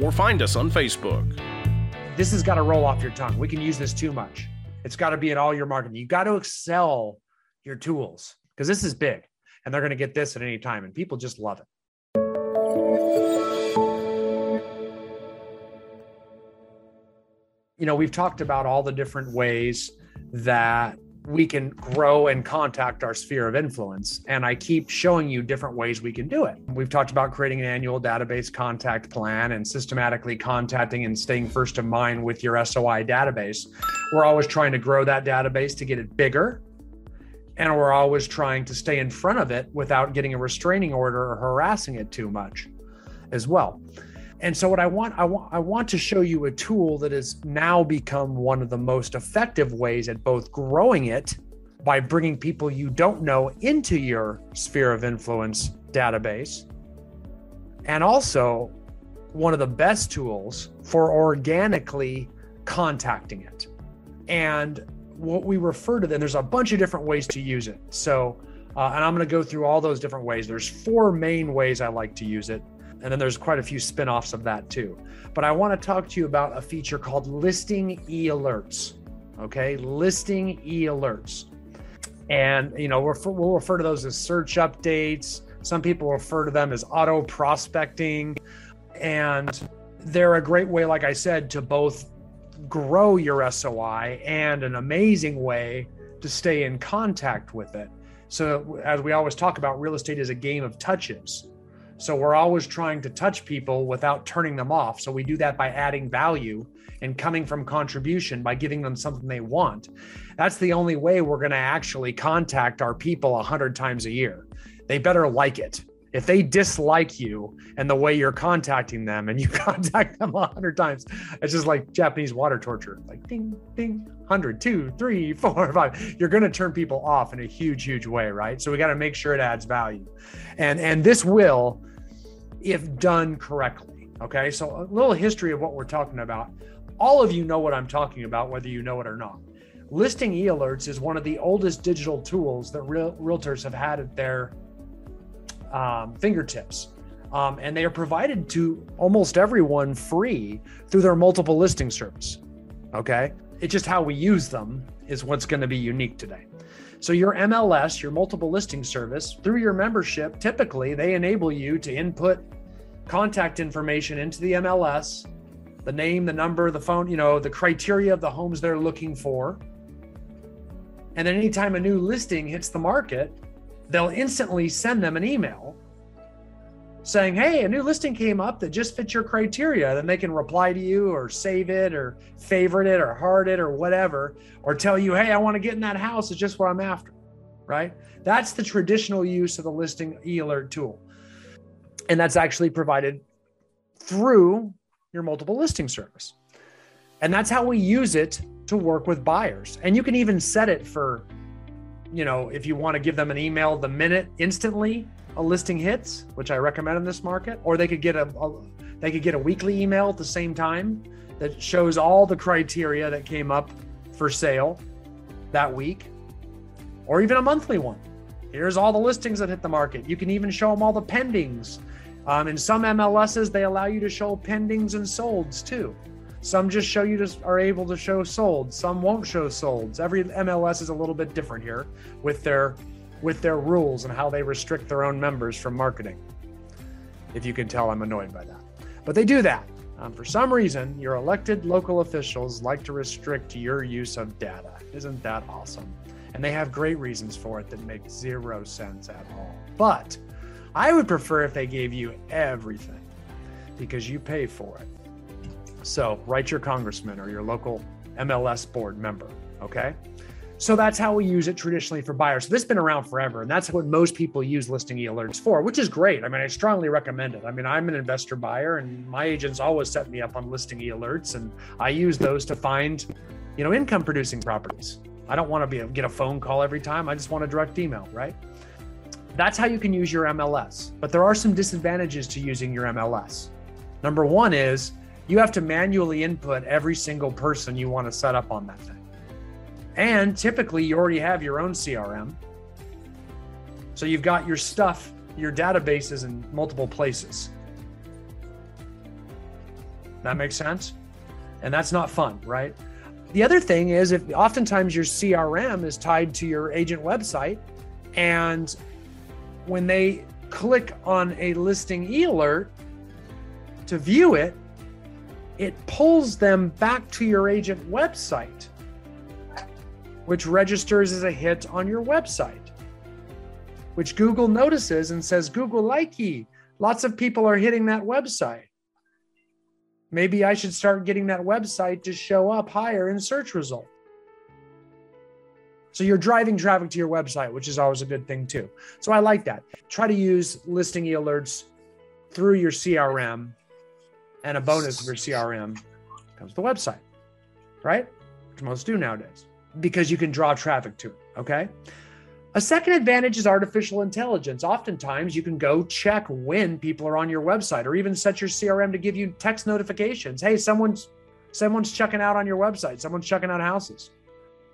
or find us on Facebook. This has got to roll off your tongue. We can use this too much. It's got to be in all your marketing. You got to excel your tools because this is big and they're going to get this at any time and people just love it. You know, we've talked about all the different ways that we can grow and contact our sphere of influence. And I keep showing you different ways we can do it. We've talked about creating an annual database contact plan and systematically contacting and staying first of mind with your SOI database. We're always trying to grow that database to get it bigger. And we're always trying to stay in front of it without getting a restraining order or harassing it too much as well. And so what I want to show you a tool that has now become one of the most effective ways at both growing it by bringing people you don't know into your sphere of influence database, and also one of the best tools for organically contacting it. And what we refer to then, there's a bunch of different ways to use it. So, and I'm gonna go through all those different ways. There's four main ways I like to use it. And then there's quite a few spinoffs of that too. But I want to talk to you about a feature called listing e-alerts. Okay, listing e-alerts. And, you know, we'll refer to those as search updates. Some people refer to them as auto prospecting. And they're a great way, like I said, to both grow your SOI and an amazing way to stay in contact with it. So as we always talk about, real estate is a game of touches. So we're always trying to touch people without turning them off. So we do that by adding value and coming from contribution by giving them something they want. That's the only way we're going to actually contact our people 100 times a year. They better like it. If they dislike you and the way you're contacting them and you contact them 100 times, it's just like Japanese water torture, like ding, ding, 100, 2, 3, 4, 5. You're going to turn people off in a huge, huge way, right? So we got to make sure it adds value. And this will, if done correctly. Okay, so a little history of what we're talking about. All of you know what I'm talking about, whether you know it or not. Listing e-alerts is one of the oldest digital tools that realtors have had at their fingertips. And they are provided to almost everyone free through their multiple listing service. Okay, it's just how we use them is what's going to be unique today. So your MLS, your multiple listing service, through your membership, typically they enable you to input contact information into the MLS, the name, the number, the phone, you know, the criteria of the homes they're looking for. And then anytime a new listing hits the market, they'll instantly send them an email saying, hey, a new listing came up that just fits your criteria. Then they can reply to you or save it or favorite it or heart it or whatever, or tell you, hey, I want to get in that house. It's just what I'm after, right? That's the traditional use of the listing e-alert tool. And that's actually provided through your multiple listing service. And that's how we use it to work with buyers. And you can even set it for, you know, if you want to give them an email the minute instantly a listing hits, which I recommend in this market, or they could get a weekly email at the same time that shows all the criteria that came up for sale that week, or even a monthly one. Here's all the listings that hit the market. You can even show them all the pendings. In some MLSs, they allow you to show pendings and solds too. Some just show you just are able to show solds. Some won't show solds. Every MLS is a little bit different here with their rules and how they restrict their own members from marketing. If you can tell, I'm annoyed by that. But they do that. For some reason, your elected local officials like to restrict your use of data. Isn't that awesome? And they have great reasons for it that make zero sense at all. But I would prefer if they gave you everything because you pay for it. So write your congressman or your local MLS board member, okay? So that's how we use it traditionally for buyers. So this has been around forever, and that's what most people use listing e-alerts for, which is great. I mean, I strongly recommend it. I mean, I'm an investor buyer, and my agents always set me up on listing e-alerts, and I use those to find, you know, income-producing properties. I don't want to get a phone call every time. I just want a direct email, right? That's how you can use your MLS. But there are some disadvantages to using your MLS. Number one is you have to manually input every single person you want to set up on that thing. And typically you already have your own CRM. So you've got your stuff, your databases in multiple places. That makes sense? And that's not fun, right? The other thing is, if oftentimes your CRM is tied to your agent website, and when they click on a listing e-alert to view it, it pulls them back to your agent website, which registers as a hit on your website, which Google notices and says, Google likey, lots of people are hitting that website. Maybe I should start getting that website to show up higher in search result. So you're driving traffic to your website, which is always a good thing too. So I like that. Try to use listing e-alerts through your CRM, and a bonus of your CRM comes the website, right? Which most do nowadays, because you can draw traffic to it, okay? A second advantage is artificial intelligence. Oftentimes you can go check when people are on your website, or even set your CRM to give you text notifications. Hey, someone's checking out on your website. Someone's checking out houses.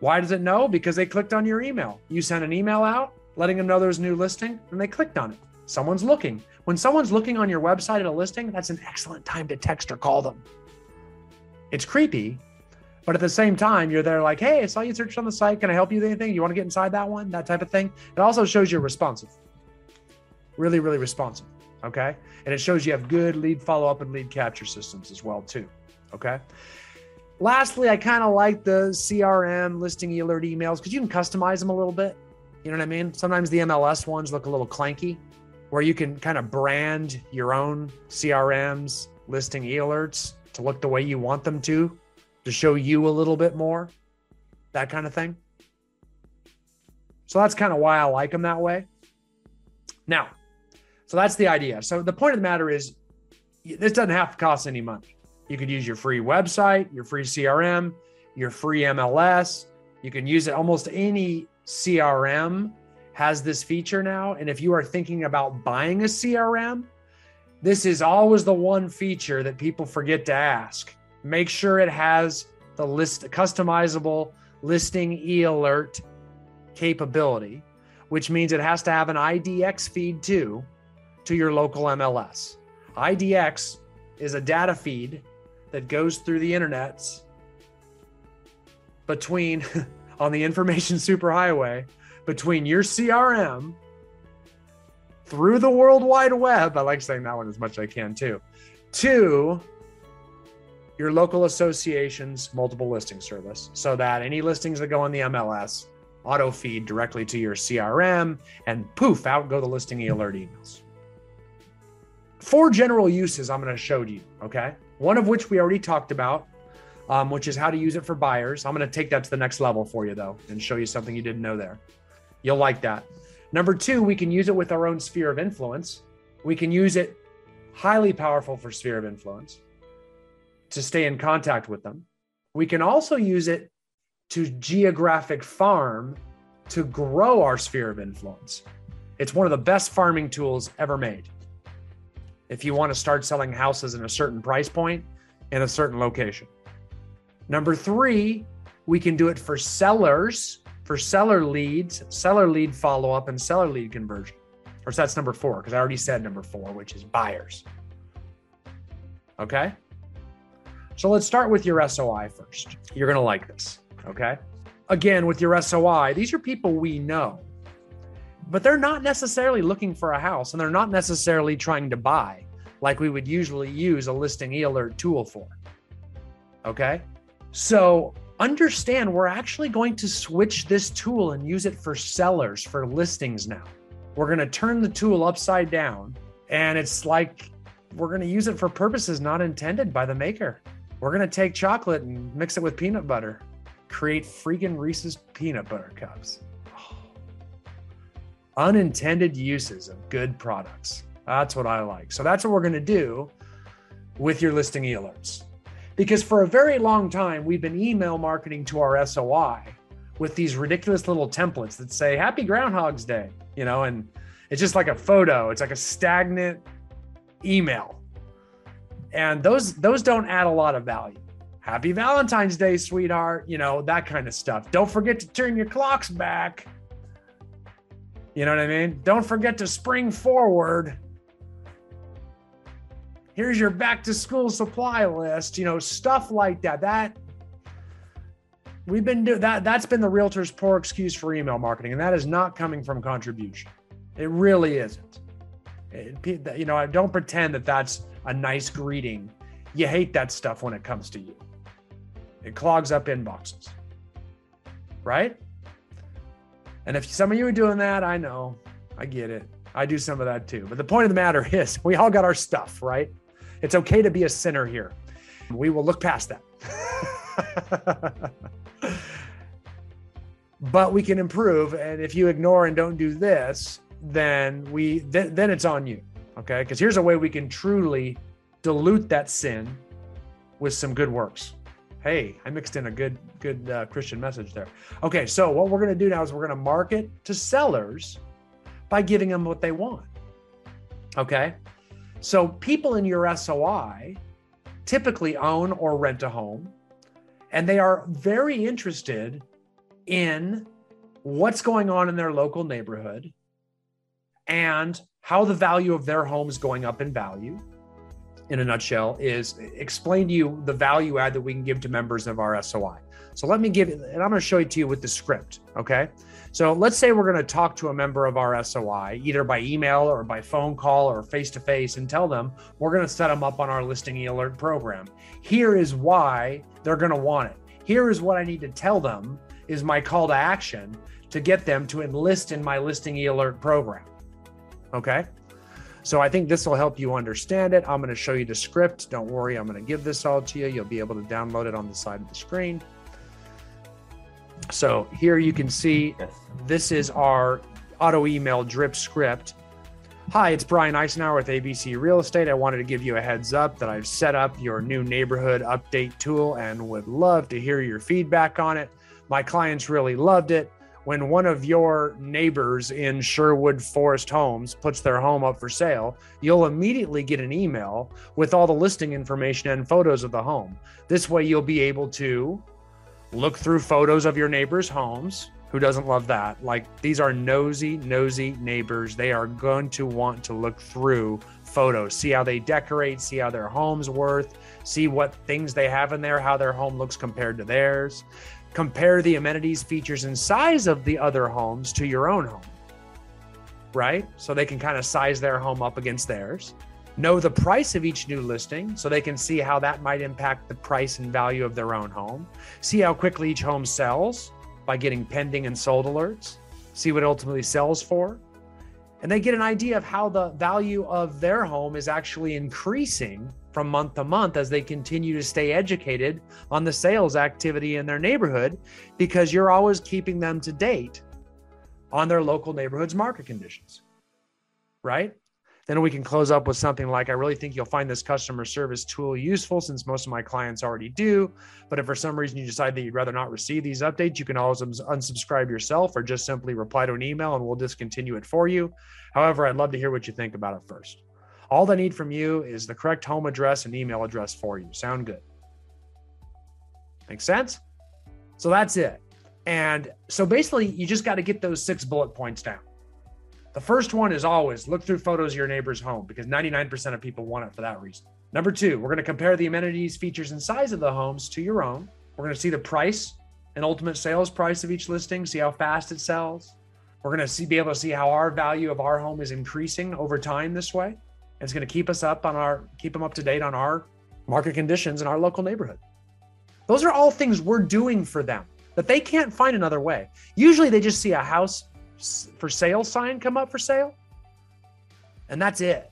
Why does it know? Because they clicked on your email. You sent an email out letting them know there's a new listing, and they clicked on it. Someone's looking. When someone's looking on your website at a listing, that's an excellent time to text or call them. It's creepy, but at the same time, you're there like, hey, I saw you searched on the site. Can I help you with anything? You want to get inside that one? That type of thing. It also shows you're responsive. Really, really responsive, okay? And it shows you have good lead follow-up and lead capture systems as well too, okay? Lastly, I kind of like the CRM listing e-alert emails because you can customize them a little bit. You know what I mean? Sometimes the MLS ones look a little clanky, where you can kind of brand your own CRMs, listing e-alerts to look the way you want them to show you a little bit more, that kind of thing. So that's kind of why I like them that way. Now, so that's the idea. So the point of the matter is, this doesn't have to cost any money. You could use your free website, your free CRM, your free MLS. You can use it. Almost any CRM has this feature now. And if you are thinking about buying a CRM, this is always the one feature that people forget to ask. Make sure it has the customizable listing e-alert capability, which means it has to have an IDX feed too, to your local MLS. IDX is a data feed that goes through the internets between, on the information superhighway, between your CRM through the World Wide Web. I like saying that one as much as I can too, to your local association's multiple listing service, so that any listings that go on the MLS auto feed directly to your CRM, and poof, out go the listing e-alert emails. 4 general uses I'm going to show you, okay? One of which we already talked about, which is how to use it for buyers. I'm going to take that to the next level for you though, and show you something you didn't know there. You'll like that. Number 2, we can use it with our own sphere of influence. We can use it, highly powerful for sphere of influence, to stay in contact with them. We can also use it to geographic farm to grow our sphere of influence. It's one of the best farming tools ever made. If you want to start selling houses in a certain price point in a certain location. Number 3, we can do it for sellers, for seller leads, seller lead follow-up, and seller lead conversion. Or so that's number 4, because I already said number 4, which is buyers. Okay? So let's start with your SOI first. You're going to like this, okay? Again, with your SOI, these are people we know, but they're not necessarily looking for a house, and they're not necessarily trying to buy like we would usually use a listing e-alert tool for, okay? So understand, we're actually going to switch this tool and use it for sellers, for listings now. We're going to turn the tool upside down, and it's like we're going to use it for purposes not intended by the maker. We're going to take chocolate and mix it with peanut butter. create freaking Reese's peanut butter cups. Oh. Unintended uses of good products. That's what I like. So that's what we're going to do with your listing e-alerts. Because for a very long time, we've been email marketing to our SOI with these ridiculous little templates that say, happy Groundhog's Day, you know, and it's just like a photo. It's like a stagnant email. And those don't add a lot of value. Happy Valentine's Day, sweetheart, you know, that kind of stuff. Don't forget to turn your clocks back. You know what I mean? Don't forget to spring forward. Here's your back to school supply list, you know, stuff like that. That's been the realtor's poor excuse for email marketing. And that is not coming from contribution. It really isn't. You know, I don't pretend that that's a nice greeting. You hate that stuff when it comes to you. It clogs up inboxes, right? And if some of you are doing that, I know, I get it. I do some of that too. But the point of the matter is we all got our stuff, right? It's okay to be a sinner here. We will look past that. But we can improve. And if you ignore and don't do this, then it's on you, okay? Because here's a way we can truly dilute that sin with some good works. Hey, I mixed in a good Christian message there. Okay, so what we're going to do now is we're going to market to sellers by giving them what they want, okay? So people in your SOI typically own or rent a home, and they are very interested in what's going on in their local neighborhood and how the value of their home is going up in value. In a nutshell, is explain to you the value add that we can give to members of our SOI. So let me give it, and I'm going to show it to you with the script. Okay. So let's say we're going to talk to a member of our SOI, either by email or by phone call or face-to-face, and tell them we're going to set them up on our listing e-alert program. Here is why they're going to want it. Here is what I need to tell them is my call to action to get them to enlist in my listing e-alert program. Okay. So I think this will help you understand it. I'm going to show you the script. Don't worry, I'm going to give this all to you. You'll be able to download it on the side of the screen. So here you can see, this is our auto email drip script. Hi, it's Brian Eisenhower with ABC Real Estate. I wanted to give you a heads up that I've set up your new neighborhood update tool and would love to hear your feedback on it. My clients really loved it. When one of your neighbors in Sherwood Forest Homes puts their home up for sale, you'll immediately get an email with all the listing information and photos of the home. This way you'll be able to look through photos of your neighbors' homes. Who doesn't love that? Like, these are nosy neighbors. They are going to want to look through photos, see how they decorate, see how their home's worth, see what things they have in there, how their home looks compared to theirs. Compare the amenities, features, and size of the other homes to your own home, right? So they can kind of size their home up against theirs. Know the price of each new listing so they can see how that might impact the price and value of their own home. See how quickly each home sells by getting pending and sold alerts. See what ultimately sells for. And they get an idea of how the value of their home is actually increasing from month to month as they continue to stay educated on the sales activity in their neighborhood, because you're always keeping them to date on their local neighborhood's market conditions, right? Then we can close up with something like, I really think you'll find this customer service tool useful since most of my clients already do. But if for some reason you decide that you'd rather not receive these updates, you can always unsubscribe yourself or just simply reply to an email and we'll discontinue it for you. However, I'd love to hear what you think about it first. All they need from you is the correct home address and email address for you. Sound good? Make sense? So that's it. And so basically you just got to get those 6 bullet points down. The first one is always look through photos of your neighbor's home, because 99% of people want it for that reason. Number 2, we're going to compare the amenities, features, and size of the homes to your own. We're going to see the price and ultimate sales price of each listing, see how fast it sells. We're going to be able to see how our value of our home is increasing over time this way. It's going to keep them up to date on our market conditions in our local neighborhood. Those are all things we're doing for them that they can't find another way. Usually they just see a house for sale sign come up for sale, and that's it.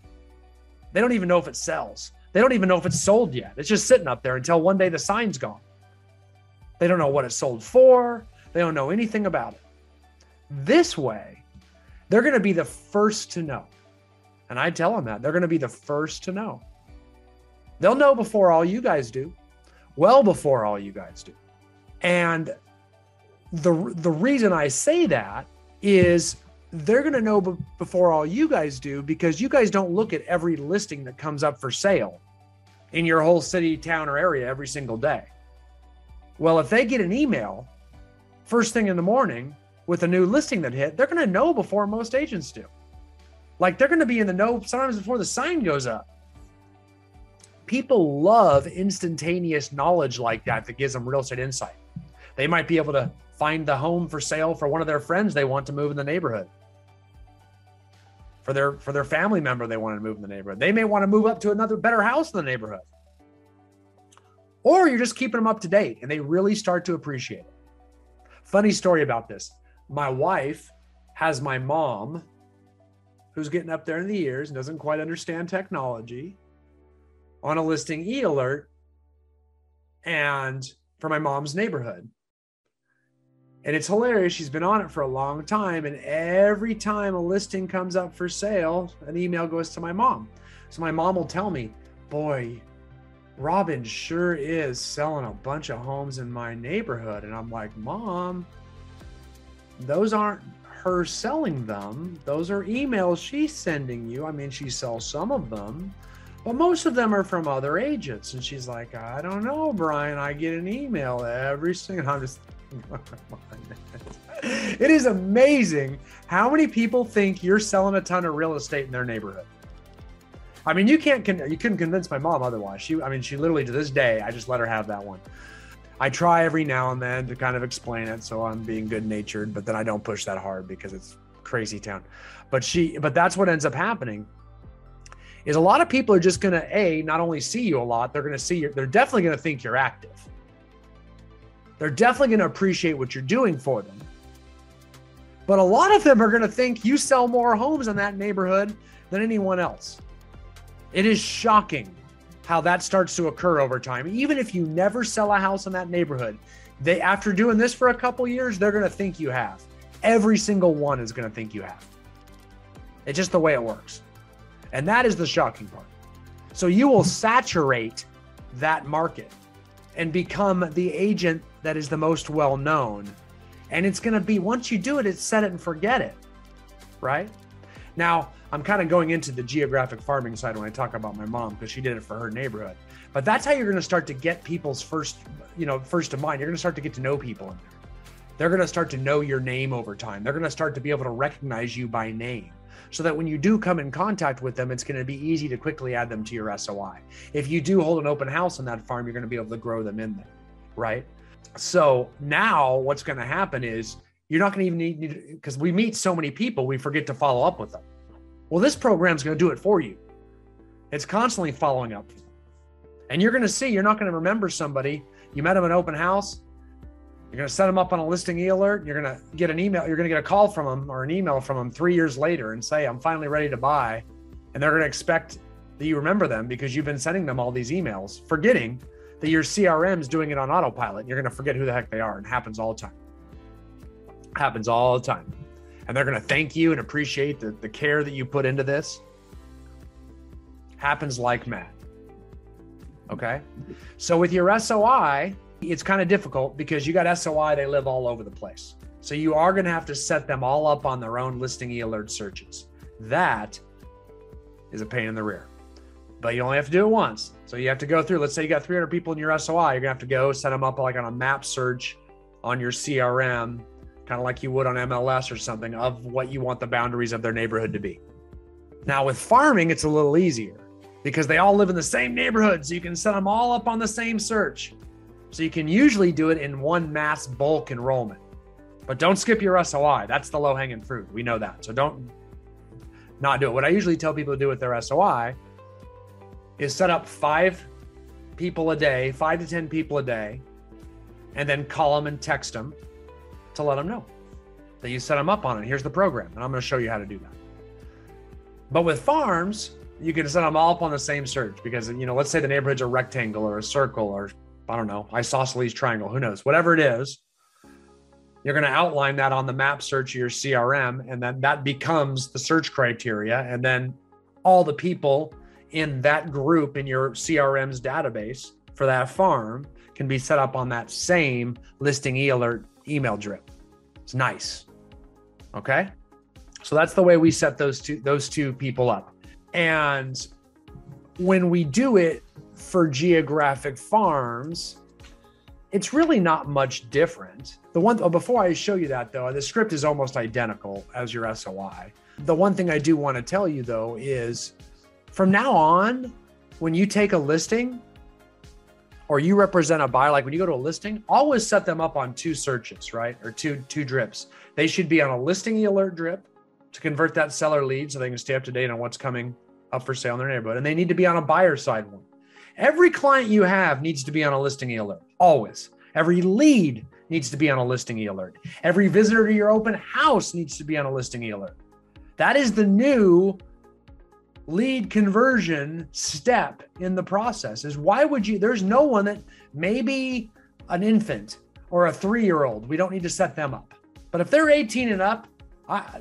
They don't even know if it sells. They don't even know if it's sold yet. It's just sitting up there until one day the sign's gone. They don't know what it sold for. They don't know anything about it. This way, they're going to be the first to know. And I tell them that. They're going to be the first to know. They'll know before all you guys do, well before all you guys do. And the reason I say that is they're going to know before all you guys do, because you guys don't look at every listing that comes up for sale in your whole city, town, or area every single day. Well, if they get an email first thing in the morning with a new listing that hit, they're going to know before most agents do. Like, they're going to be in the know sometimes before the sign goes up. People love instantaneous knowledge like that, that gives them real estate insight. They might be able to find the home for sale for one of their friends they want to move in the neighborhood. For their family member they want to move in the neighborhood. They may want to move up to another better house in the neighborhood. Or you're just keeping them up to date and they really start to appreciate it. Funny story about this. My wife has my mom, who's getting up there in the years and doesn't quite understand technology, on a listing e-alert and for my mom's neighborhood. And it's hilarious. She's been on it for a long time. And every time a listing comes up for sale, an email goes to my mom. So my mom will tell me, boy, Robin sure is selling a bunch of homes in my neighborhood. And I'm like, Mom, those aren't her selling them. Those are emails she's sending you. I mean, she sells some of them, but most of them are from other agents. And she's like, I don't know, Brian, I get an email every single time. It is amazing how many people think you're selling a ton of real estate in their neighborhood. I mean, you couldn't convince my mom otherwise. She literally, to this day, I just let her have that one. I try every now and then to kind of explain it, so I'm being good natured, but then I don't push that hard because it's crazy town. But that's what ends up happening. Is a lot of people are just going to not only see you a lot, they're definitely going to think you're active. They're definitely going to appreciate what you're doing for them. But a lot of them are going to think you sell more homes in that neighborhood than anyone else. It is shocking how that starts to occur over time. Even if you never sell a house in that neighborhood, after doing this for a couple years, they're going to think you have. Every single one is going to think you have. It's just the way it works. And that is the shocking part. So you will saturate that market and become the agent that is the most well-known. And it's gonna be, once you do it, it's set it and forget it, right? Now, I'm kind of going into the geographic farming side when I talk about my mom, because she did it for her neighborhood. But that's how you're gonna start to get people's first of mind. You're gonna start to get to know people in there. They're gonna start to know your name over time. They're gonna start to be able to recognize you by name, so that when you do come in contact with them, it's going to be easy to quickly add them to your SOI. If you do hold an open house on that farm, you're going to be able to grow them in there, right? So now what's going to happen is you're not going to even need, because we meet so many people, we forget to follow up with them. Well, this program's going to do it for you. It's constantly following up. And you're going to see, you're not going to remember somebody. You met them in open house. You're going to set them up on a listing e-alert. You're going to get an email. You're going to get a call from them or an email from them 3 years later and say, I'm finally ready to buy. And they're going to expect that you remember them because you've been sending them all these emails, forgetting that your CRM's doing it on autopilot. You're going to forget who the heck they are. And it happens all the time. It happens all the time. And they're going to thank you and appreciate the care that you put into this. It happens like mad. Okay. So with your SOI, it's kind of difficult because you got SOI, they live all over the place. So you are going to have to set them all up on their own listing e-alert searches. That is a pain in the rear, but you only have to do it once. So you have to go through, let's say you got 300 people in your SOI, you're gonna have to go set them up like on a map search on your CRM, kind of like you would on MLS or something, of what you want the boundaries of their neighborhood to be. Now with farming, it's a little easier because they all live in the same neighborhood. So you can set them all up on the same search. So you can usually do it in one mass bulk enrollment, but don't skip your SOI. That's the low hanging fruit. We know that. So don't not do it. What I usually tell people to do with their SOI is set up 5 to 10 people a day, and then call them and text them to let them know that you set them up on it. Here's the program. And I'm going to show you how to do that. But with farms, you can set them all up on the same search because, let's say the neighborhood's a rectangle or a circle or I don't know, isosceles triangle, who knows, whatever it is, you're going to outline that on the map search of your CRM. And then that becomes the search criteria. And then all the people in that group in your CRM's database for that farm can be set up on that same listing e-alert email drip. It's nice. Okay. So that's the way we set those two people up. And when we do it for geographic farms, it's really not much different. Before I show you that though, the script is almost identical as your SOI. The one thing I do want to tell you though is from now on, when you take a listing or you represent a buyer, like when you go to a listing, always set them up on two searches, right? Or two drips. They should be on a listing alert drip to convert that seller lead so they can stay up to date on what's coming up for sale in their neighborhood. And they need to be on a buyer side one. Every client you have needs to be on a listing alert, always. Every lead needs to be on a listing alert. Every visitor to your open house needs to be on a listing alert. That is the new lead conversion step in the process. Is why would you, there's no one that, maybe an infant or a 3-year-old, we don't need to set them up. But if they're 18 and up,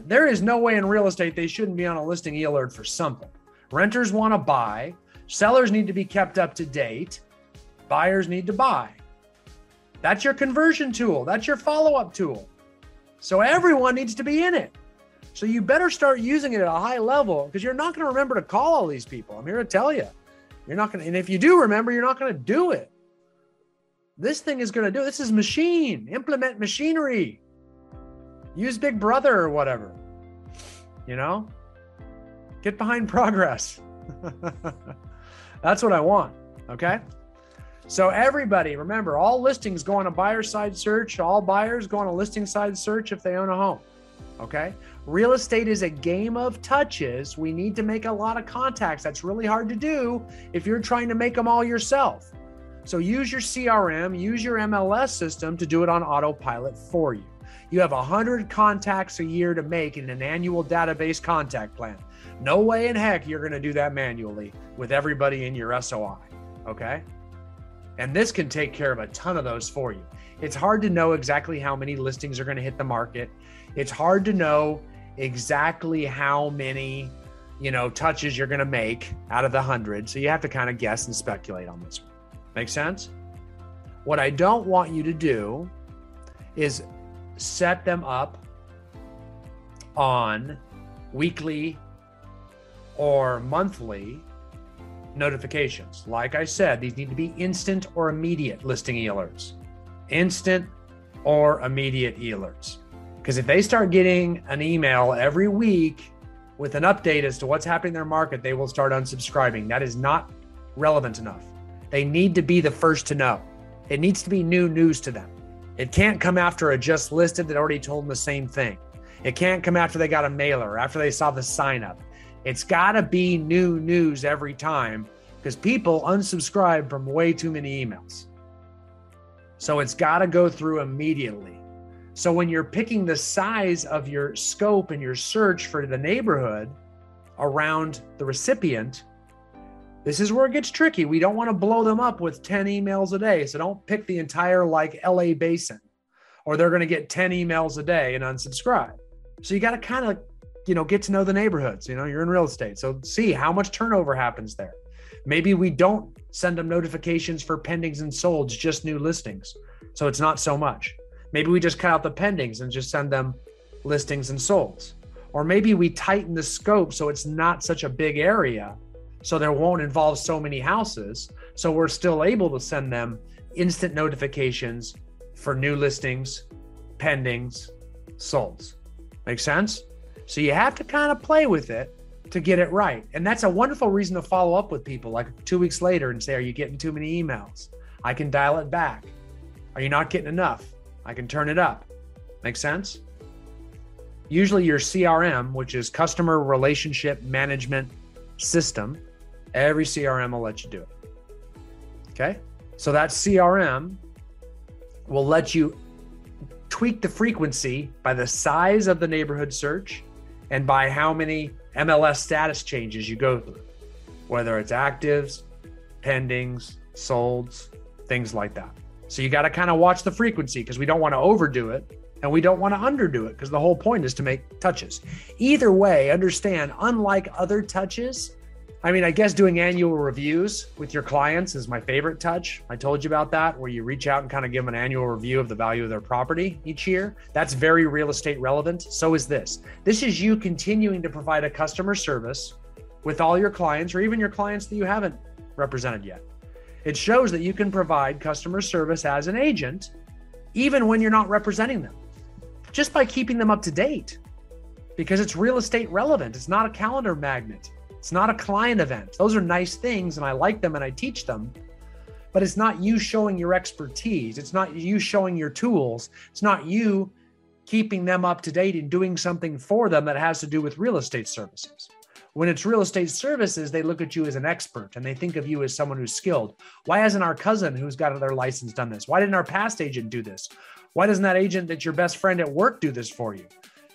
there is no way in real estate they shouldn't be on a listing e-alert for something. Renters want to buy, sellers need to be kept up to date, buyers need to buy. That's your conversion tool. That's your follow-up tool. So everyone needs to be in it. So you better start using it at a high level, because you're not going to remember to call all these people. I'm here to tell you, you're not going to. And if you do remember, you're not going to do it. This thing is going to do it. This is machine. Implement machinery. Use Big Brother or whatever. You know, get behind progress. That's what I want. Okay. So everybody, remember, all listings go on a buyer side search. All buyers go on a listing side search if they own a home. Okay. Real estate is a game of touches. We need to make a lot of contacts. That's really hard to do if you're trying to make them all yourself. So use your CRM, use your MLS system to do it on autopilot for you. You have 100 contacts a year to make in an annual database contact plan. No way in heck you're going to do that manually with everybody in your SOI. Okay. And this can take care of a ton of those for you. It's hard to know exactly how many listings are going to hit the market. It's hard to know exactly how many, touches you're going to make out of the 100. So you have to kind of guess and speculate on this one. Make sense? What I don't want you to do is set them up on weekly or monthly notifications. Like I said, these need to be instant or immediate listing e-alerts. Instant or immediate e-alerts. Because if they start getting an email every week with an update as to what's happening in their market, they will start unsubscribing. That is not relevant enough. They need to be the first to know. It needs to be new news to them. It can't come after a just listed that already told them the same thing. It can't come after they got a mailer, after they saw the sign up. It's got to be new news every time, because people unsubscribe from way too many emails. So it's got to go through immediately. So when you're picking the size of your scope and your search for the neighborhood around the recipient, this is where it gets tricky. We don't want to blow them up with 10 emails a day. So don't pick the entire LA basin, or they're going to get 10 emails a day and unsubscribe. So you got to kind of, get to know the neighborhoods. You're in real estate. So see how much turnover happens there. Maybe we don't send them notifications for pendings and solds, just new listings. So it's not so much. Maybe we just cut out the pendings and just send them listings and solds. Or maybe we tighten the scope so it's not such a big area, so there won't involve so many houses. So we're still able to send them instant notifications for new listings, pendings, solds. Make sense? So you have to kind of play with it to get it right. And that's a wonderful reason to follow up with people like 2 weeks later and say, are you getting too many emails? I can dial it back. Are you not getting enough? I can turn it up. Make sense? Usually your CRM, which is customer relationship management system, every CRM will let you do it. Okay. So that CRM will let you tweak the frequency by the size of the neighborhood search and by how many MLS status changes you go through, whether it's actives, pendings, solds, things like that. So you got to kind of watch the frequency, because we don't want to overdo it and we don't want to underdo it, because the whole point is to make touches. Either way, understand, unlike other touches, I mean, I guess doing annual reviews with your clients is my favorite touch. I told you about that, where you reach out and kind of give them an annual review of the value of their property each year. That's very real estate relevant. So is this. This is you continuing to provide a customer service with all your clients, or even your clients that you haven't represented yet. It shows that you can provide customer service as an agent, even when you're not representing them, just by keeping them up to date, because it's real estate relevant. It's not a calendar magnet. It's not a client event. Those are nice things, and I like them and I teach them, but it's not you showing your expertise. It's not you showing your tools. It's not you keeping them up to date and doing something for them that has to do with real estate services. When it's real estate services, they look at you as an expert and they think of you as someone who's skilled. Why hasn't our cousin who's got their license done this? Why didn't our past agent do this? Why doesn't that agent that's your best friend at work do this for you?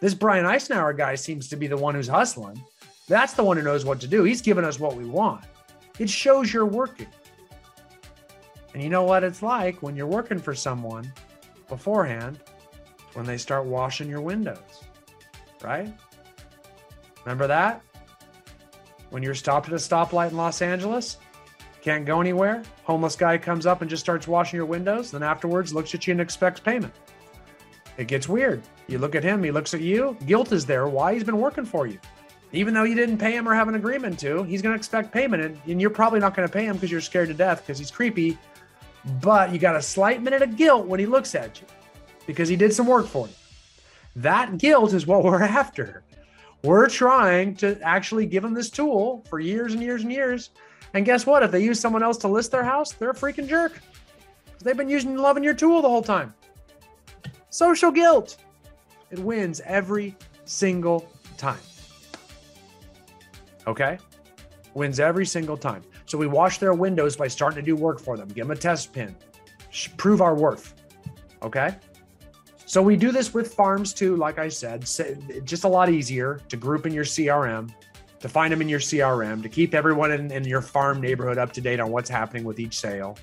This Brian Eisenhower guy seems to be the one who's hustling. That's the one who knows what to do. He's given us what we want. It shows you're working. And you know what it's like when you're working for someone beforehand, when they start washing your windows, right? Remember that? When you're stopped at a stoplight in Los Angeles, can't go anywhere, homeless guy comes up and just starts washing your windows, then afterwards looks at you and expects payment. It gets weird. You look at him, he looks at you, guilt is there, why? He's been working for you. Even though you didn't pay him or have an agreement to, he's going to expect payment, and you're probably not going to pay him because you're scared to death because he's creepy, but you got a slight minute of guilt when he looks at you because he did some work for you. That guilt is what we're after. We're trying to actually give them this tool for years and years and years. And guess what? If they use someone else to list their house, they're a freaking jerk. They've been using and loving your tool the whole time. Social guilt. It wins every single time. Okay? Wins every single time. So we wash their windows by starting to do work for them. Give them a test pin. Prove our worth. Okay? So we do this with farms too, like I said. Just a lot easier to group in your CRM, to find them in your CRM, to keep everyone in your farm neighborhood up to date on what's happening with each sale.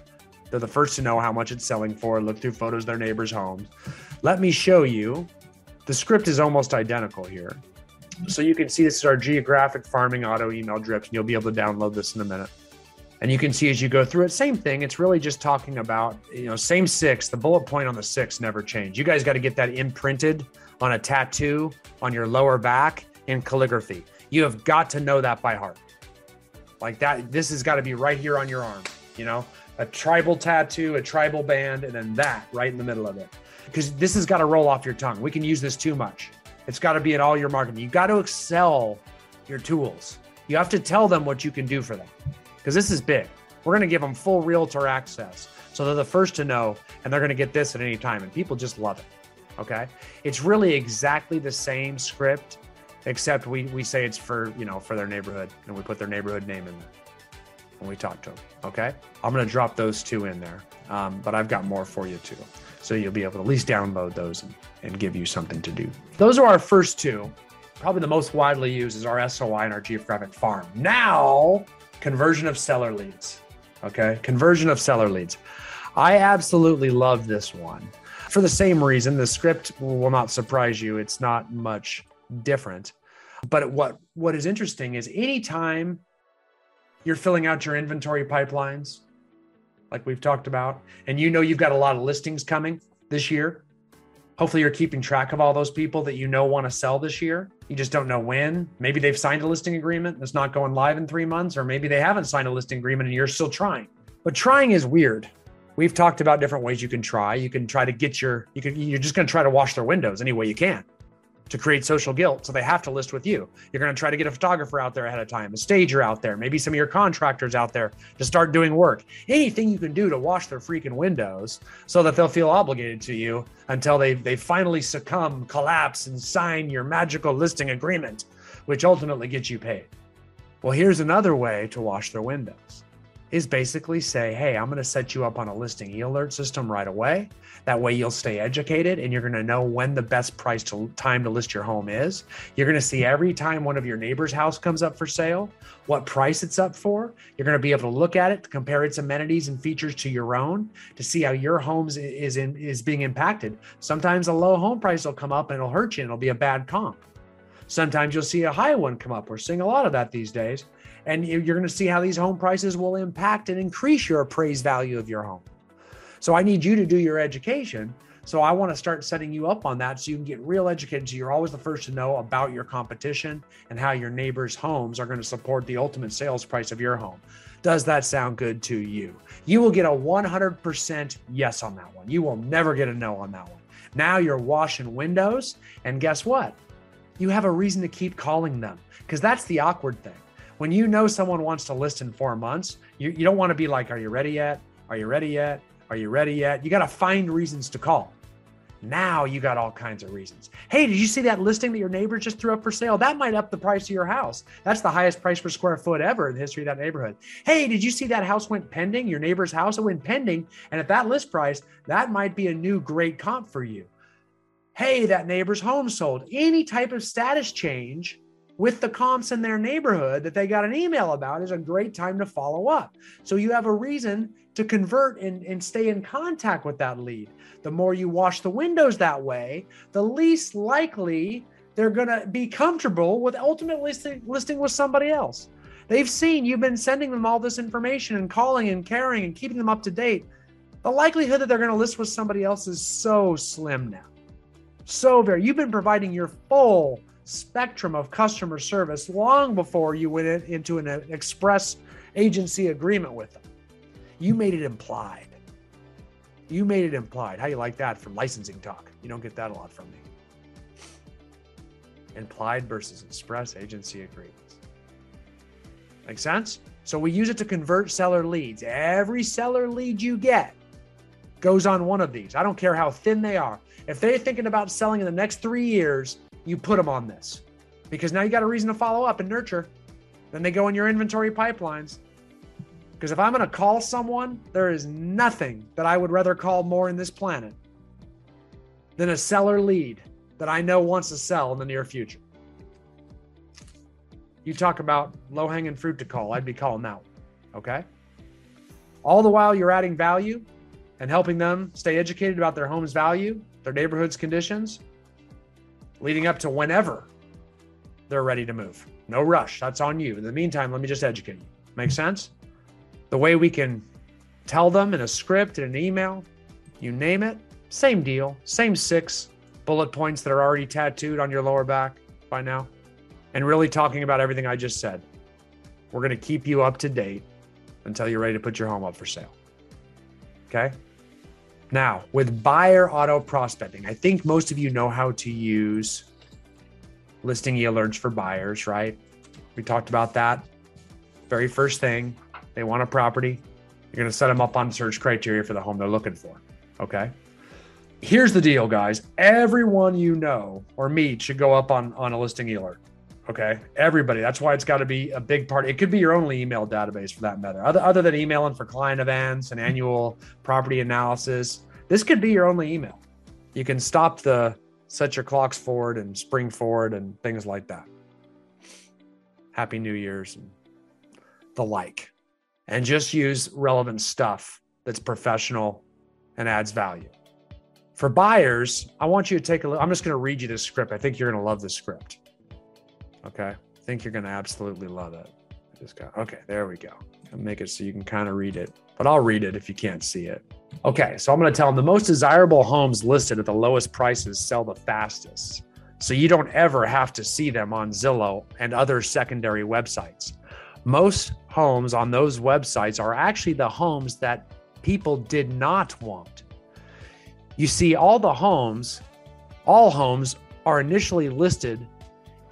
They're the first to know how much it's selling for. Look through photos of their neighbors' homes. Let me show you. The script is almost identical here. So you can see this is our geographic farming auto email drips, and you'll be able to download this in a minute. And you can see as you go through it, same thing. It's really just talking about, you know, same six, the bullet point on the six never changed. You guys got to get that imprinted on a tattoo on your lower back in calligraphy. You have got to know that by heart. Like that, this has got to be right here on your arm, you know, a tribal tattoo, a tribal band, and then that right in the middle of it. Because this has got to roll off your tongue. We can use this too much. It's got to be in all your marketing. You got to excel your tools. You have to tell them what you can do for them, because this is big. We're going to give them full realtor access. So they're the first to know, and they're going to get this at any time. And people just love it. Okay. It's really exactly the same script, except we say it's for, you know, for their neighborhood, and we put their neighborhood name in there when we talk to them. Okay. I'm going to drop those two in there, but I've got more for you too. So you'll be able to at least download those and give you something to do. Those are our first two. Probably the most widely used is our SOI and our geographic farm. Now, conversion of seller leads. Okay, conversion of seller leads. I absolutely love this one. For the same reason, the script will not surprise you. It's not much different. But what is interesting is anytime you're filling out your inventory pipelines, like we've talked about, and you know you've got a lot of listings coming this year. Hopefully you're keeping track of all those people that you know want to sell this year. You just don't know when. Maybe they've signed a listing agreement that's not going live in 3 months, or maybe they haven't signed a listing agreement and you're still trying. But trying is weird. We've talked about different ways you can try. You can try to get you're just going to try to wash their windows any way you can to create social guilt, so they have to list with you. You're going to try to get a photographer out there ahead of time, a stager out there, maybe some of your contractors out there to start doing work. Anything you can do to wash their freaking windows so that they'll feel obligated to you until they finally succumb, collapse, and sign your magical listing agreement, which ultimately gets you paid. Well, here's another way to wash their windows. is basically say, hey, I'm going to set you up on a listing e-alert system right away. That way you'll stay educated and you're going to know when the best price to time to list your home is. You're going to see every time one of your neighbor's house comes up for sale, what price it's up for. You're going to be able to look at it, compare its amenities and features to your own to see how your home is being impacted. Sometimes a low home price will come up and it'll hurt you and it'll be a bad comp. Sometimes you'll see a high one come up. We're seeing a lot of that these days. And you're going to see how these home prices will impact and increase your appraised value of your home. So I need you to do your education. So I want to start setting you up on that so you can get real educated. So you're always the first to know about your competition and how your neighbor's homes are going to support the ultimate sales price of your home. Does that sound good to you? You will get a 100% yes on that one. You will never get a no on that one. Now you're washing windows. And guess what? You have a reason to keep calling them, because that's the awkward thing. When you know someone wants to list in 4 months, you don't want to be like, are you ready yet? Are you ready yet? Are you ready yet? You got to find reasons to call. Now you got all kinds of reasons. Hey, did you see that listing that your neighbor just threw up for sale? That might up the price of your house. That's the highest price per square foot ever in the history of that neighborhood. Hey, did you see that house went pending? Your neighbor's house went pending. And at that list price, that might be a new great comp for you. Hey, that neighbor's home sold. Any type of status change with the comps in their neighborhood that they got an email about is a great time to follow up. So you have a reason to convert and stay in contact with that lead. The more you wash the windows that way, the least likely they're going to be comfortable with ultimately listing with somebody else. They've seen you've been sending them all this information and calling and caring and keeping them up to date. The likelihood that they're going to list with somebody else is so slim now. You've been providing your full spectrum of customer service long before you went into an express agency agreement with them. You made it implied. How you like that for licensing talk? You don't get that a lot from me. Implied versus express agency agreements. Make sense? So we use it to convert seller leads. Every seller lead you get goes on one of these. I don't care how thin they are. If they're thinking about selling in the next 3 years, you put them on this, because now you got a reason to follow up and nurture. Then they go in your inventory pipelines. Because if I'm going to call someone, there is nothing that I would rather call more in this planet than a seller lead that I know wants to sell in the near future. You talk about low-hanging fruit to call. I'd be calling that one, okay? All the while you're adding value and helping them stay educated about their home's value, their neighborhood's conditions, leading up to whenever they're ready to move. No rush, that's on you. In the meantime, let me just educate you. Make sense? The way we can tell them in a script, in an email, you name it, same deal, same 6 bullet points that are already tattooed on your lower back by now. And really talking about everything I just said. We're gonna keep you up to date until you're ready to put your home up for sale, okay? Now, with buyer auto prospecting, I think most of you know how to use listing e-alerts for buyers, right? We talked about that. Very first thing, they want a property. You're going to set them up on search criteria for the home they're looking for, okay? Here's the deal, guys. Everyone you know or meet should go up on a listing e-alert, okay? Everybody. That's why it's got to be a big part. It could be your only email database for that matter. Other than emailing for client events and annual property analysis, this could be your only email. You can stop the set your clocks forward and spring forward and things like that. Happy New Year's and the like. And just use relevant stuff that's professional and adds value. For buyers, I want you to take a look. I'm just going to read you this script. I think you're going to love this script. Okay. I think you're going to absolutely love it. I just got, okay, there we go. I'll make it so you can kind of read it, but I'll read it if you can't see it. Okay, so I'm going to tell them the most desirable homes listed at the lowest prices sell the fastest. So you don't ever have to see them on Zillow and other secondary websites. Most homes on those websites are actually the homes that people did not want. You see, all homes are initially listed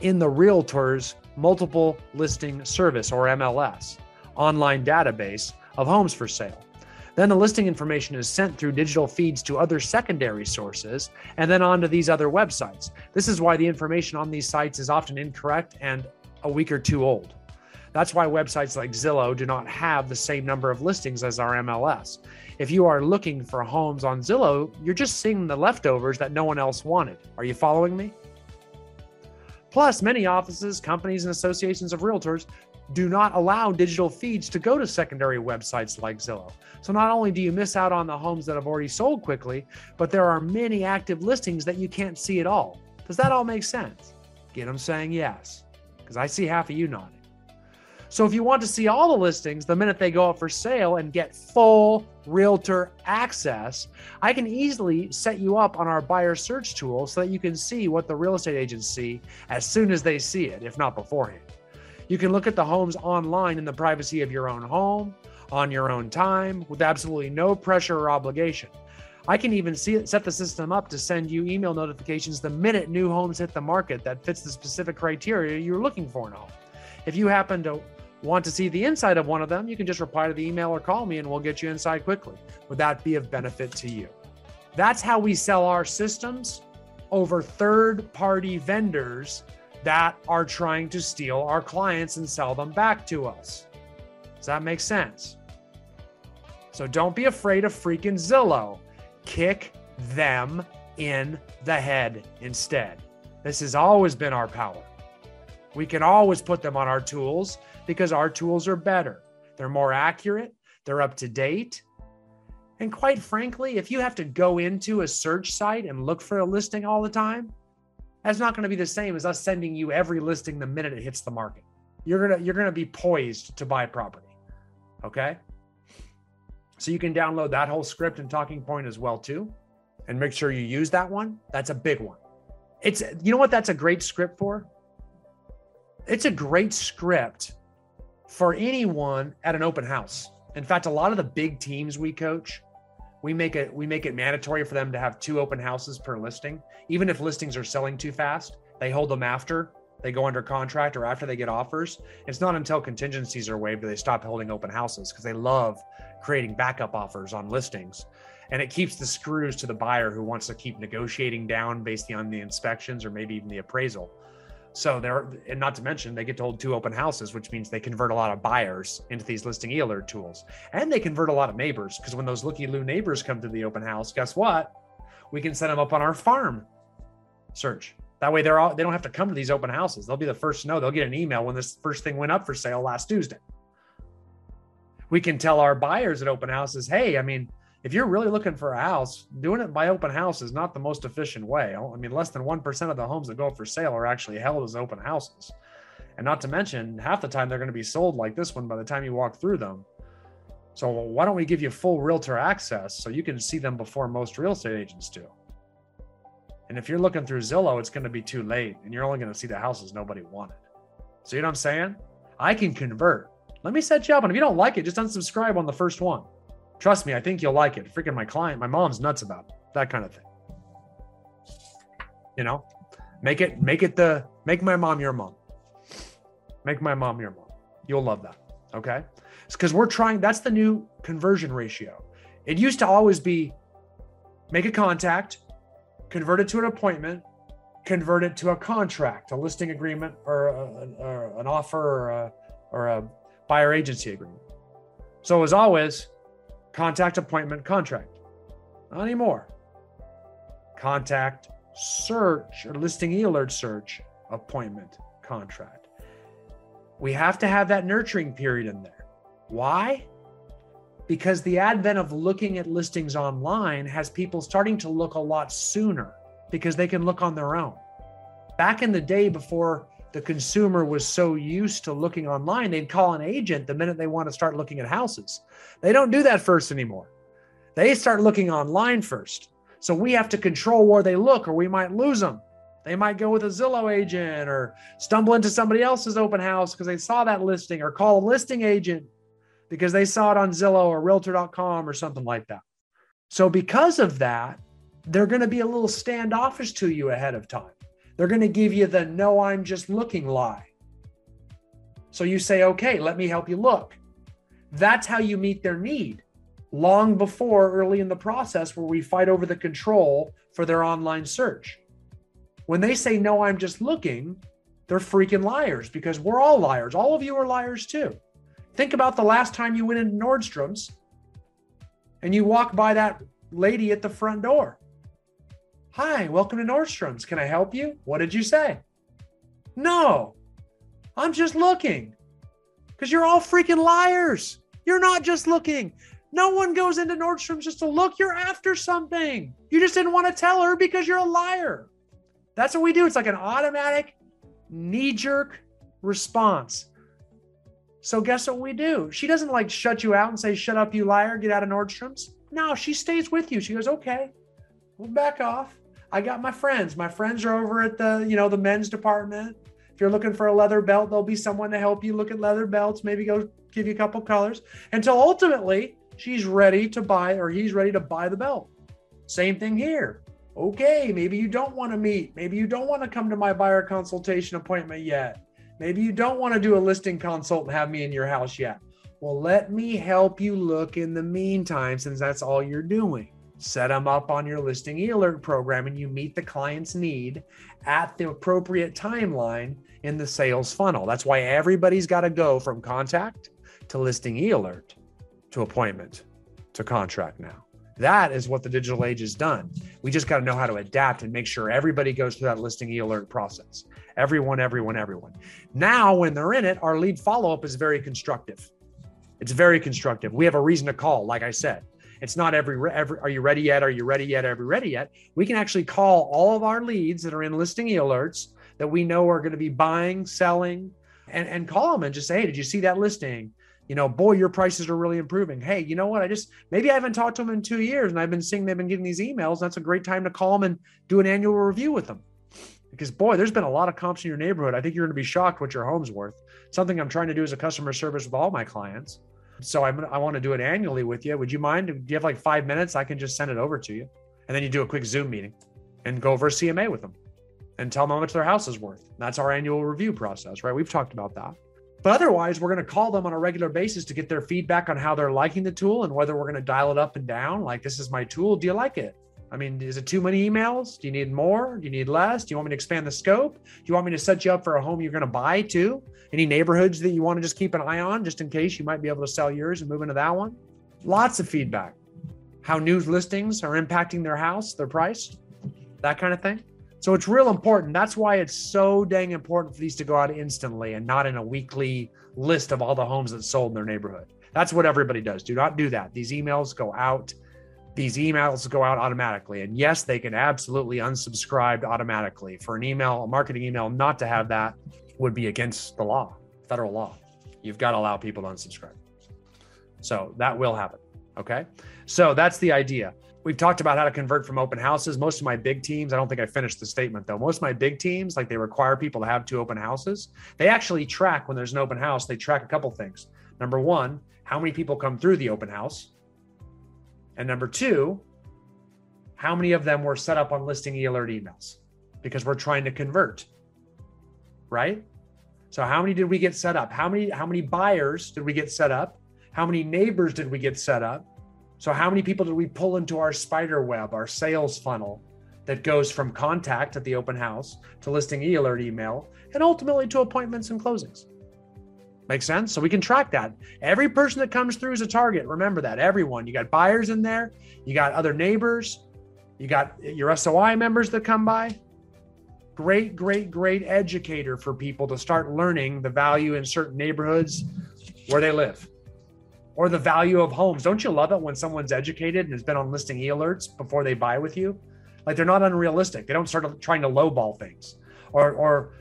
in the Realtor's Multiple Listing Service, or MLS, online database of homes for sale. Then the listing information is sent through digital feeds to other secondary sources and then onto these other websites. This is why the information on these sites is often incorrect and a week or two old. That's why websites like Zillow do not have the same number of listings as our MLS. If you are looking for homes on Zillow, you're just seeing the leftovers that no one else wanted. Are you following me? Plus, many offices, companies, and associations of realtors do not allow digital feeds to go to secondary websites like Zillow. So not only do you miss out on the homes that have already sold quickly, but there are many active listings that you can't see at all. Does that all make sense? Get them saying yes, because I see half of you nodding. So if you want to see all the listings the minute they go up for sale and get full realtor access, I can easily set you up on our buyer search tool so that you can see what the real estate agents see as soon as they see it, if not beforehand. You can look at the homes online in the privacy of your own home, on your own time, with absolutely no pressure or obligation. I can even set the system up to send you email notifications the minute new homes hit the market that fits the specific criteria you're looking for in a home. If you happen to want to see the inside of one of them, you can just reply to the email or call me and we'll get you inside quickly. Would that be of benefit to you? That's how we sell our systems over third-party vendors that are trying to steal our clients and sell them back to us. Does that make sense? So don't be afraid of freaking Zillow. Kick them in the head instead. This has always been our power. We can always put them on our tools because our tools are better. They're more accurate, they're up to date. And quite frankly, if you have to go into a search site and look for a listing all the time, that's not going to be the same as us sending you every listing the minute it hits the market. You're going to be poised to buy property. Okay? So you can download that whole script and talking point as well too, and make sure you use that one. That's a big one. You know what that's a great script for? It's a great script for anyone at an open house. In fact, a lot of the big teams we coach, we make it mandatory for them to have 2 open houses per listing. Even if listings are selling too fast, they hold them after they go under contract or after they get offers. It's not until contingencies are waived that they stop holding open houses, because they love creating backup offers on listings. And it keeps the screws to the buyer who wants to keep negotiating down based on the inspections or maybe even the appraisal. And not to mention, they get to hold 2 open houses, which means they convert a lot of buyers into these listing e-alert tools. And they convert a lot of neighbors, because when those looky-loo neighbors come to the open house, guess what? We can set them up on our farm search. That way they don't have to come to these open houses. They'll be the first to know. They'll get an email when this first thing went up for sale last Tuesday. We can tell our buyers at open houses, hey, I mean, if you're really looking for a house, doing it by open house is not the most efficient way. I mean, less than 1% of the homes that go up for sale are actually held as open houses. And not to mention, half the time they're going to be sold like this one by the time you walk through them. So why don't we give you full realtor access so you can see them before most real estate agents do? And if you're looking through Zillow, it's going to be too late and you're only going to see the houses nobody wanted. So you know what I'm saying? I can convert. Let me set you up. And if you don't like it, just unsubscribe on the first one. Trust me, I think you'll like it. Freaking my mom's nuts about it, that kind of thing. You know, make my mom your mom. Make my mom your mom. You'll love that. Okay. It's because that's the new conversion ratio. It used to always be make a contact, convert it to an appointment, convert it to a contract, a listing agreement, or an offer, or a buyer agency agreement. So as always, contact, appointment, contract. Not anymore. Contact, search, or listing e-alert search, appointment, contract. We have to have that nurturing period in there. Why? Because the advent of looking at listings online has people starting to look a lot sooner because they can look on their own. Back in the day, before the consumer was so used to looking online, they'd call an agent the minute they want to start looking at houses. They don't do that first anymore. They start looking online first. So we have to control where they look, or we might lose them. They might go with a Zillow agent or stumble into somebody else's open house because they saw that listing, or call a listing agent because they saw it on Zillow or realtor.com or something like that. So because of that, they're going to be a little standoffish to you ahead of time. They're going to give you the "no, I'm just looking" lie. So you say, okay, let me help you look. That's how you meet their need, long before early in the process where we fight over the control for their online search. When they say, no, I'm just looking, They're freaking liars, because we're all liars. All of you are liars too. Think about the last time you went into Nordstrom's and you walked by that lady at the front door. Hi, welcome to Nordstrom's. Can I help you? What did you say? No, I'm just looking. Because you're all freaking liars. You're not just looking. No one goes into Nordstrom's just to look. You're after something. You just didn't want to tell her because you're a liar. That's what we do. It's like an automatic knee-jerk response. So guess what we do? She doesn't like shut you out and say, shut up, you liar, get out of Nordstrom's. No, she stays with you. She goes, okay, we'll back off. I got my friends. My friends are over at the, the men's department. If you're looking for a leather belt, there'll be someone to help you look at leather belts, maybe go give you a couple colors, until ultimately she's ready to buy, or he's ready to buy the belt. Same thing here. Okay, maybe you don't want to meet. Maybe you don't want to come to my buyer consultation appointment yet. Maybe you don't want to do a listing consult and have me in your house yet. Well, let me help you look in the meantime, since that's all you're doing. Set them up on your listing e-alert program, and you meet the client's need at the appropriate timeline in the sales funnel. That's why everybody's got to go from contact to listing e-alert to appointment to contract now. That is what the digital age has done. We just got to know how to adapt and make sure everybody goes through that listing e-alert process. Everyone. Now, when they're in it, our lead follow-up is very constructive. It's very constructive. We have a reason to call. Like I said, it's not every are you ready yet? Are you ready yet? Are you ready yet? We can actually call all of our leads that are in listing e-alerts that we know are going to be buying, selling, and call them and just say, hey, did you see that listing? Boy, your prices are really improving. Hey, you know what? Maybe I haven't talked to them in 2 years, and I've been seeing they've been getting these emails. That's a great time to call them and do an annual review with them. Because boy, there's been a lot of comps in your neighborhood. I think you're going to be shocked what your home's worth. Something I'm trying to do as a customer service with all my clients. So I want to do it annually with you. Would you mind? Do you have like 5 minutes? I can just send it over to you. And then you do a quick Zoom meeting and go over a CMA with them and tell them how much their house is worth. That's our annual review process, right? We've talked about that. But otherwise, we're going to call them on a regular basis to get their feedback on how they're liking the tool and whether we're going to dial it up and down. Like, this is my tool. Do you like it? I mean, is it too many emails? Do you need more? Do you need less? Do you want me to expand the scope? Do you want me to set you up for a home you're going to buy too? Any neighborhoods that you want to just keep an eye on, just in case you might be able to sell yours and move into that one? Lots of feedback. How new listings are impacting their house, their price, that kind of thing. So it's real important. That's why it's so dang important for these to go out instantly and not in a weekly list of all the homes that sold in their neighborhood. That's what everybody does. Do not do that. These emails go out automatically. And yes, they can absolutely unsubscribe automatically. For an email, a marketing email, not to have that would be against the law, federal law. You've got to allow people to unsubscribe. So that will happen. Okay. So that's the idea. We've talked about how to convert from open houses. Most of my big teams, I don't think I finished the statement though. Most of my big teams, like they require people to have 2 open houses. They actually track when there's an open house, they track a couple things. Number one, how many people come through the open house? And number two, how many of them were set up on listing e-alert emails? Because we're trying to convert, right? So how many did we get set up? How many buyers did we get set up? How many neighbors did we get set up? So how many people did we pull into our spider web, our sales funnel that goes from contact at the open house to listing e-alert email and ultimately to appointments and closings? Make sense? So we can track that. Every person that comes through is a target. Remember that, everyone. You got buyers in there. You got other neighbors. You got your SOI members that come by. Great educator for people to start learning the value in certain neighborhoods where they live. Or the value of homes. Don't you love it when someone's educated and has been on listing e-alerts before they buy with you? Like, they're not unrealistic. They don't start trying to lowball things. Or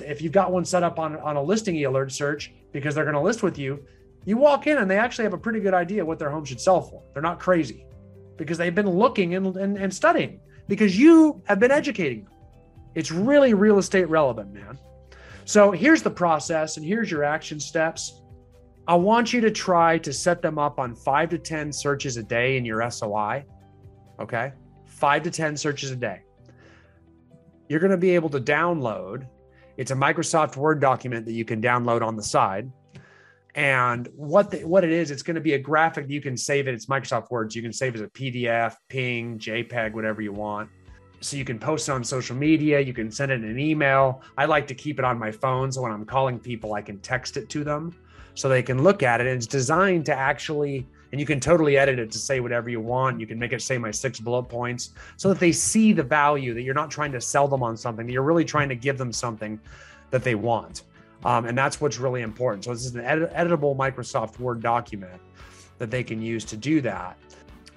if you've got one set up on a listing e-alert search because they're going to list with you, you walk in and they actually have a pretty good idea what their home should sell for. They're not crazy because they've been looking and studying because you have been educating them. It's really real estate relevant, man. So here's the process and here's your action steps. I want you to try to set them up on 5 to 10 searches a day in your SOI. Okay. 5 to 10 searches a day. You're going to be able to download. It's a Microsoft Word document that you can download on the side. And what it is, it's going to be a graphic. You can save it. It's Microsoft Word. So you can save it as a PDF, PNG, JPEG, whatever you want. So you can post it on social media, you can send it in an email. I like to keep it on my phone. So when I'm calling people, I can text it to them so they can look at it. And it's designed to actually, and you can totally edit it to say whatever you want. You can make it say my 6 bullet points so that they see the value, that you're not trying to sell them on something, that you're really trying to give them something that they want. And that's what's really important. So this is an editable Microsoft Word document that they can use to do that.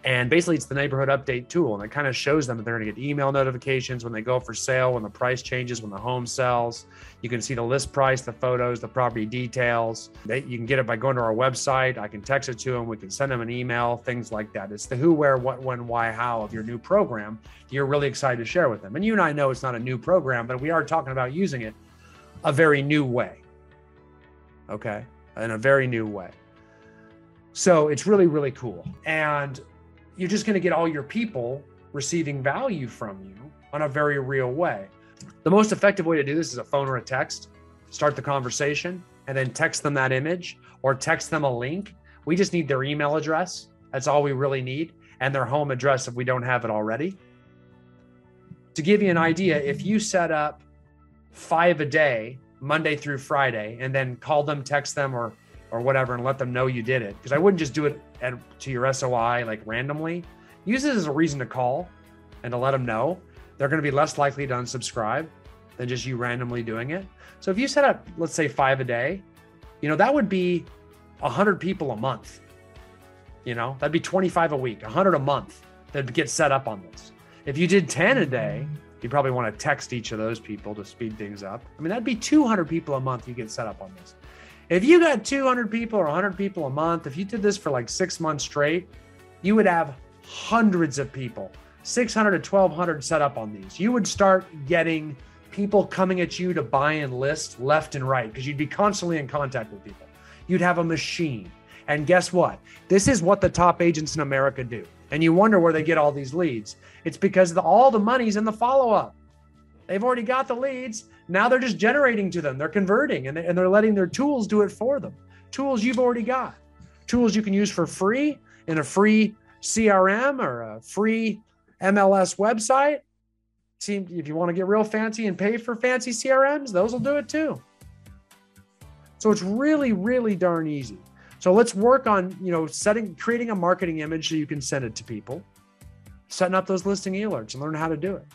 And basically it's the neighborhood update tool. And it kind of shows them that they're gonna get email notifications when they go for sale, when the price changes, when the home sells. You can see the list price, the photos, the property details. You can get it by going to our website. I can text it to them. We can send them an email, things like that. It's the who, where, what, when, why, how of your new program that you're really excited to share with them. And you and I know it's not a new program, but we are talking about using it a very new way, okay? In a very new way. So it's really, really cool. And you're just going to get all your people receiving value from you on a very real way. The most effective way to do this is a phone or a text. Start the conversation and then text them that image or text them a link. We just need their email address. That's all we really need. And their home address if we don't have it already. To give you an idea, if you set up 5 a day, Monday through Friday, and then call them, text them, or whatever, and let them know you did it. Because I wouldn't just do it to your SOI like randomly. Use it as a reason to call and to let them know. They're going to be less likely to unsubscribe than just you randomly doing it. So if you set up, let's say 5 a day, that would be 100 people a month. That'd be 25 a week, 100 a month that'd get set up on this. If you did 10 a day, you probably want to text each of those people to speed things up. That'd be 200 people a month you get set up on this. If you got 200 people or 100 people a month, if you did this for like 6 months straight, you would have hundreds of people, 600 to 1,200 set up on these. You would start getting people coming at you to buy and list left and right because you'd be constantly in contact with people. You'd have a machine. And guess what? This is what the top agents in America do. And you wonder where they get all these leads. It's because all the money's in the follow-up. They've already got the leads. Now they're just generating to them. They're converting and they're letting their tools do it for them. Tools you've already got. Tools you can use for free in a free CRM or a free MLS website. See, if you want to get real fancy and pay for fancy CRMs, those will do it too. So it's really, really darn easy. So let's work on, creating a marketing image so you can send it to people, setting up those listing alerts and learn how to do it.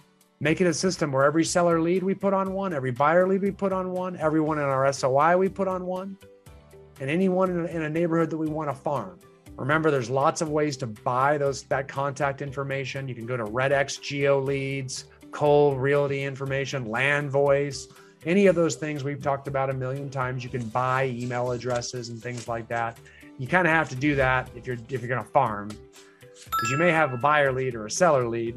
Make it a system where every seller lead we put on one, every buyer lead we put on one, everyone in our SOI we put on one, and anyone in a neighborhood that we want to farm. Remember, there's lots of ways to buy that contact information. You can go to Red X, Geo Leads, Cole Realty Information, Landvoice, any of those things we've talked about a million times. You can buy email addresses and things like that. You kind of have to do that if you're going to farm. Because you may have a buyer lead or a seller lead,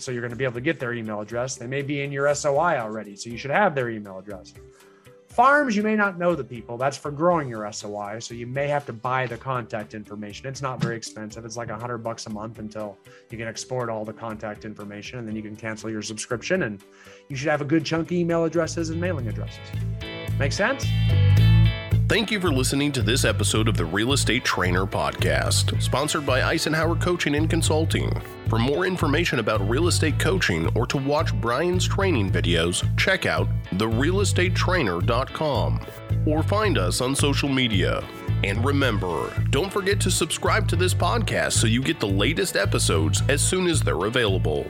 so you're going to be able to get their email address. They may be in your SOI already, so you should have their email address. Farms, you may not know the people. That's for growing your SOI, so you may have to buy the contact information. It's not very expensive. It's like $100 a month until you can export all the contact information, and then you can cancel your subscription, and you should have a good chunk of email addresses and mailing addresses. Make sense? Thank you for listening to this episode of the Real Estate Trainer Podcast, sponsored by Eisenhower Coaching and Consulting. For more information about real estate coaching or to watch Brian's training videos, check out therealestatetrainer.com or find us on social media. And remember, don't forget to subscribe to this podcast so you get the latest episodes as soon as they're available.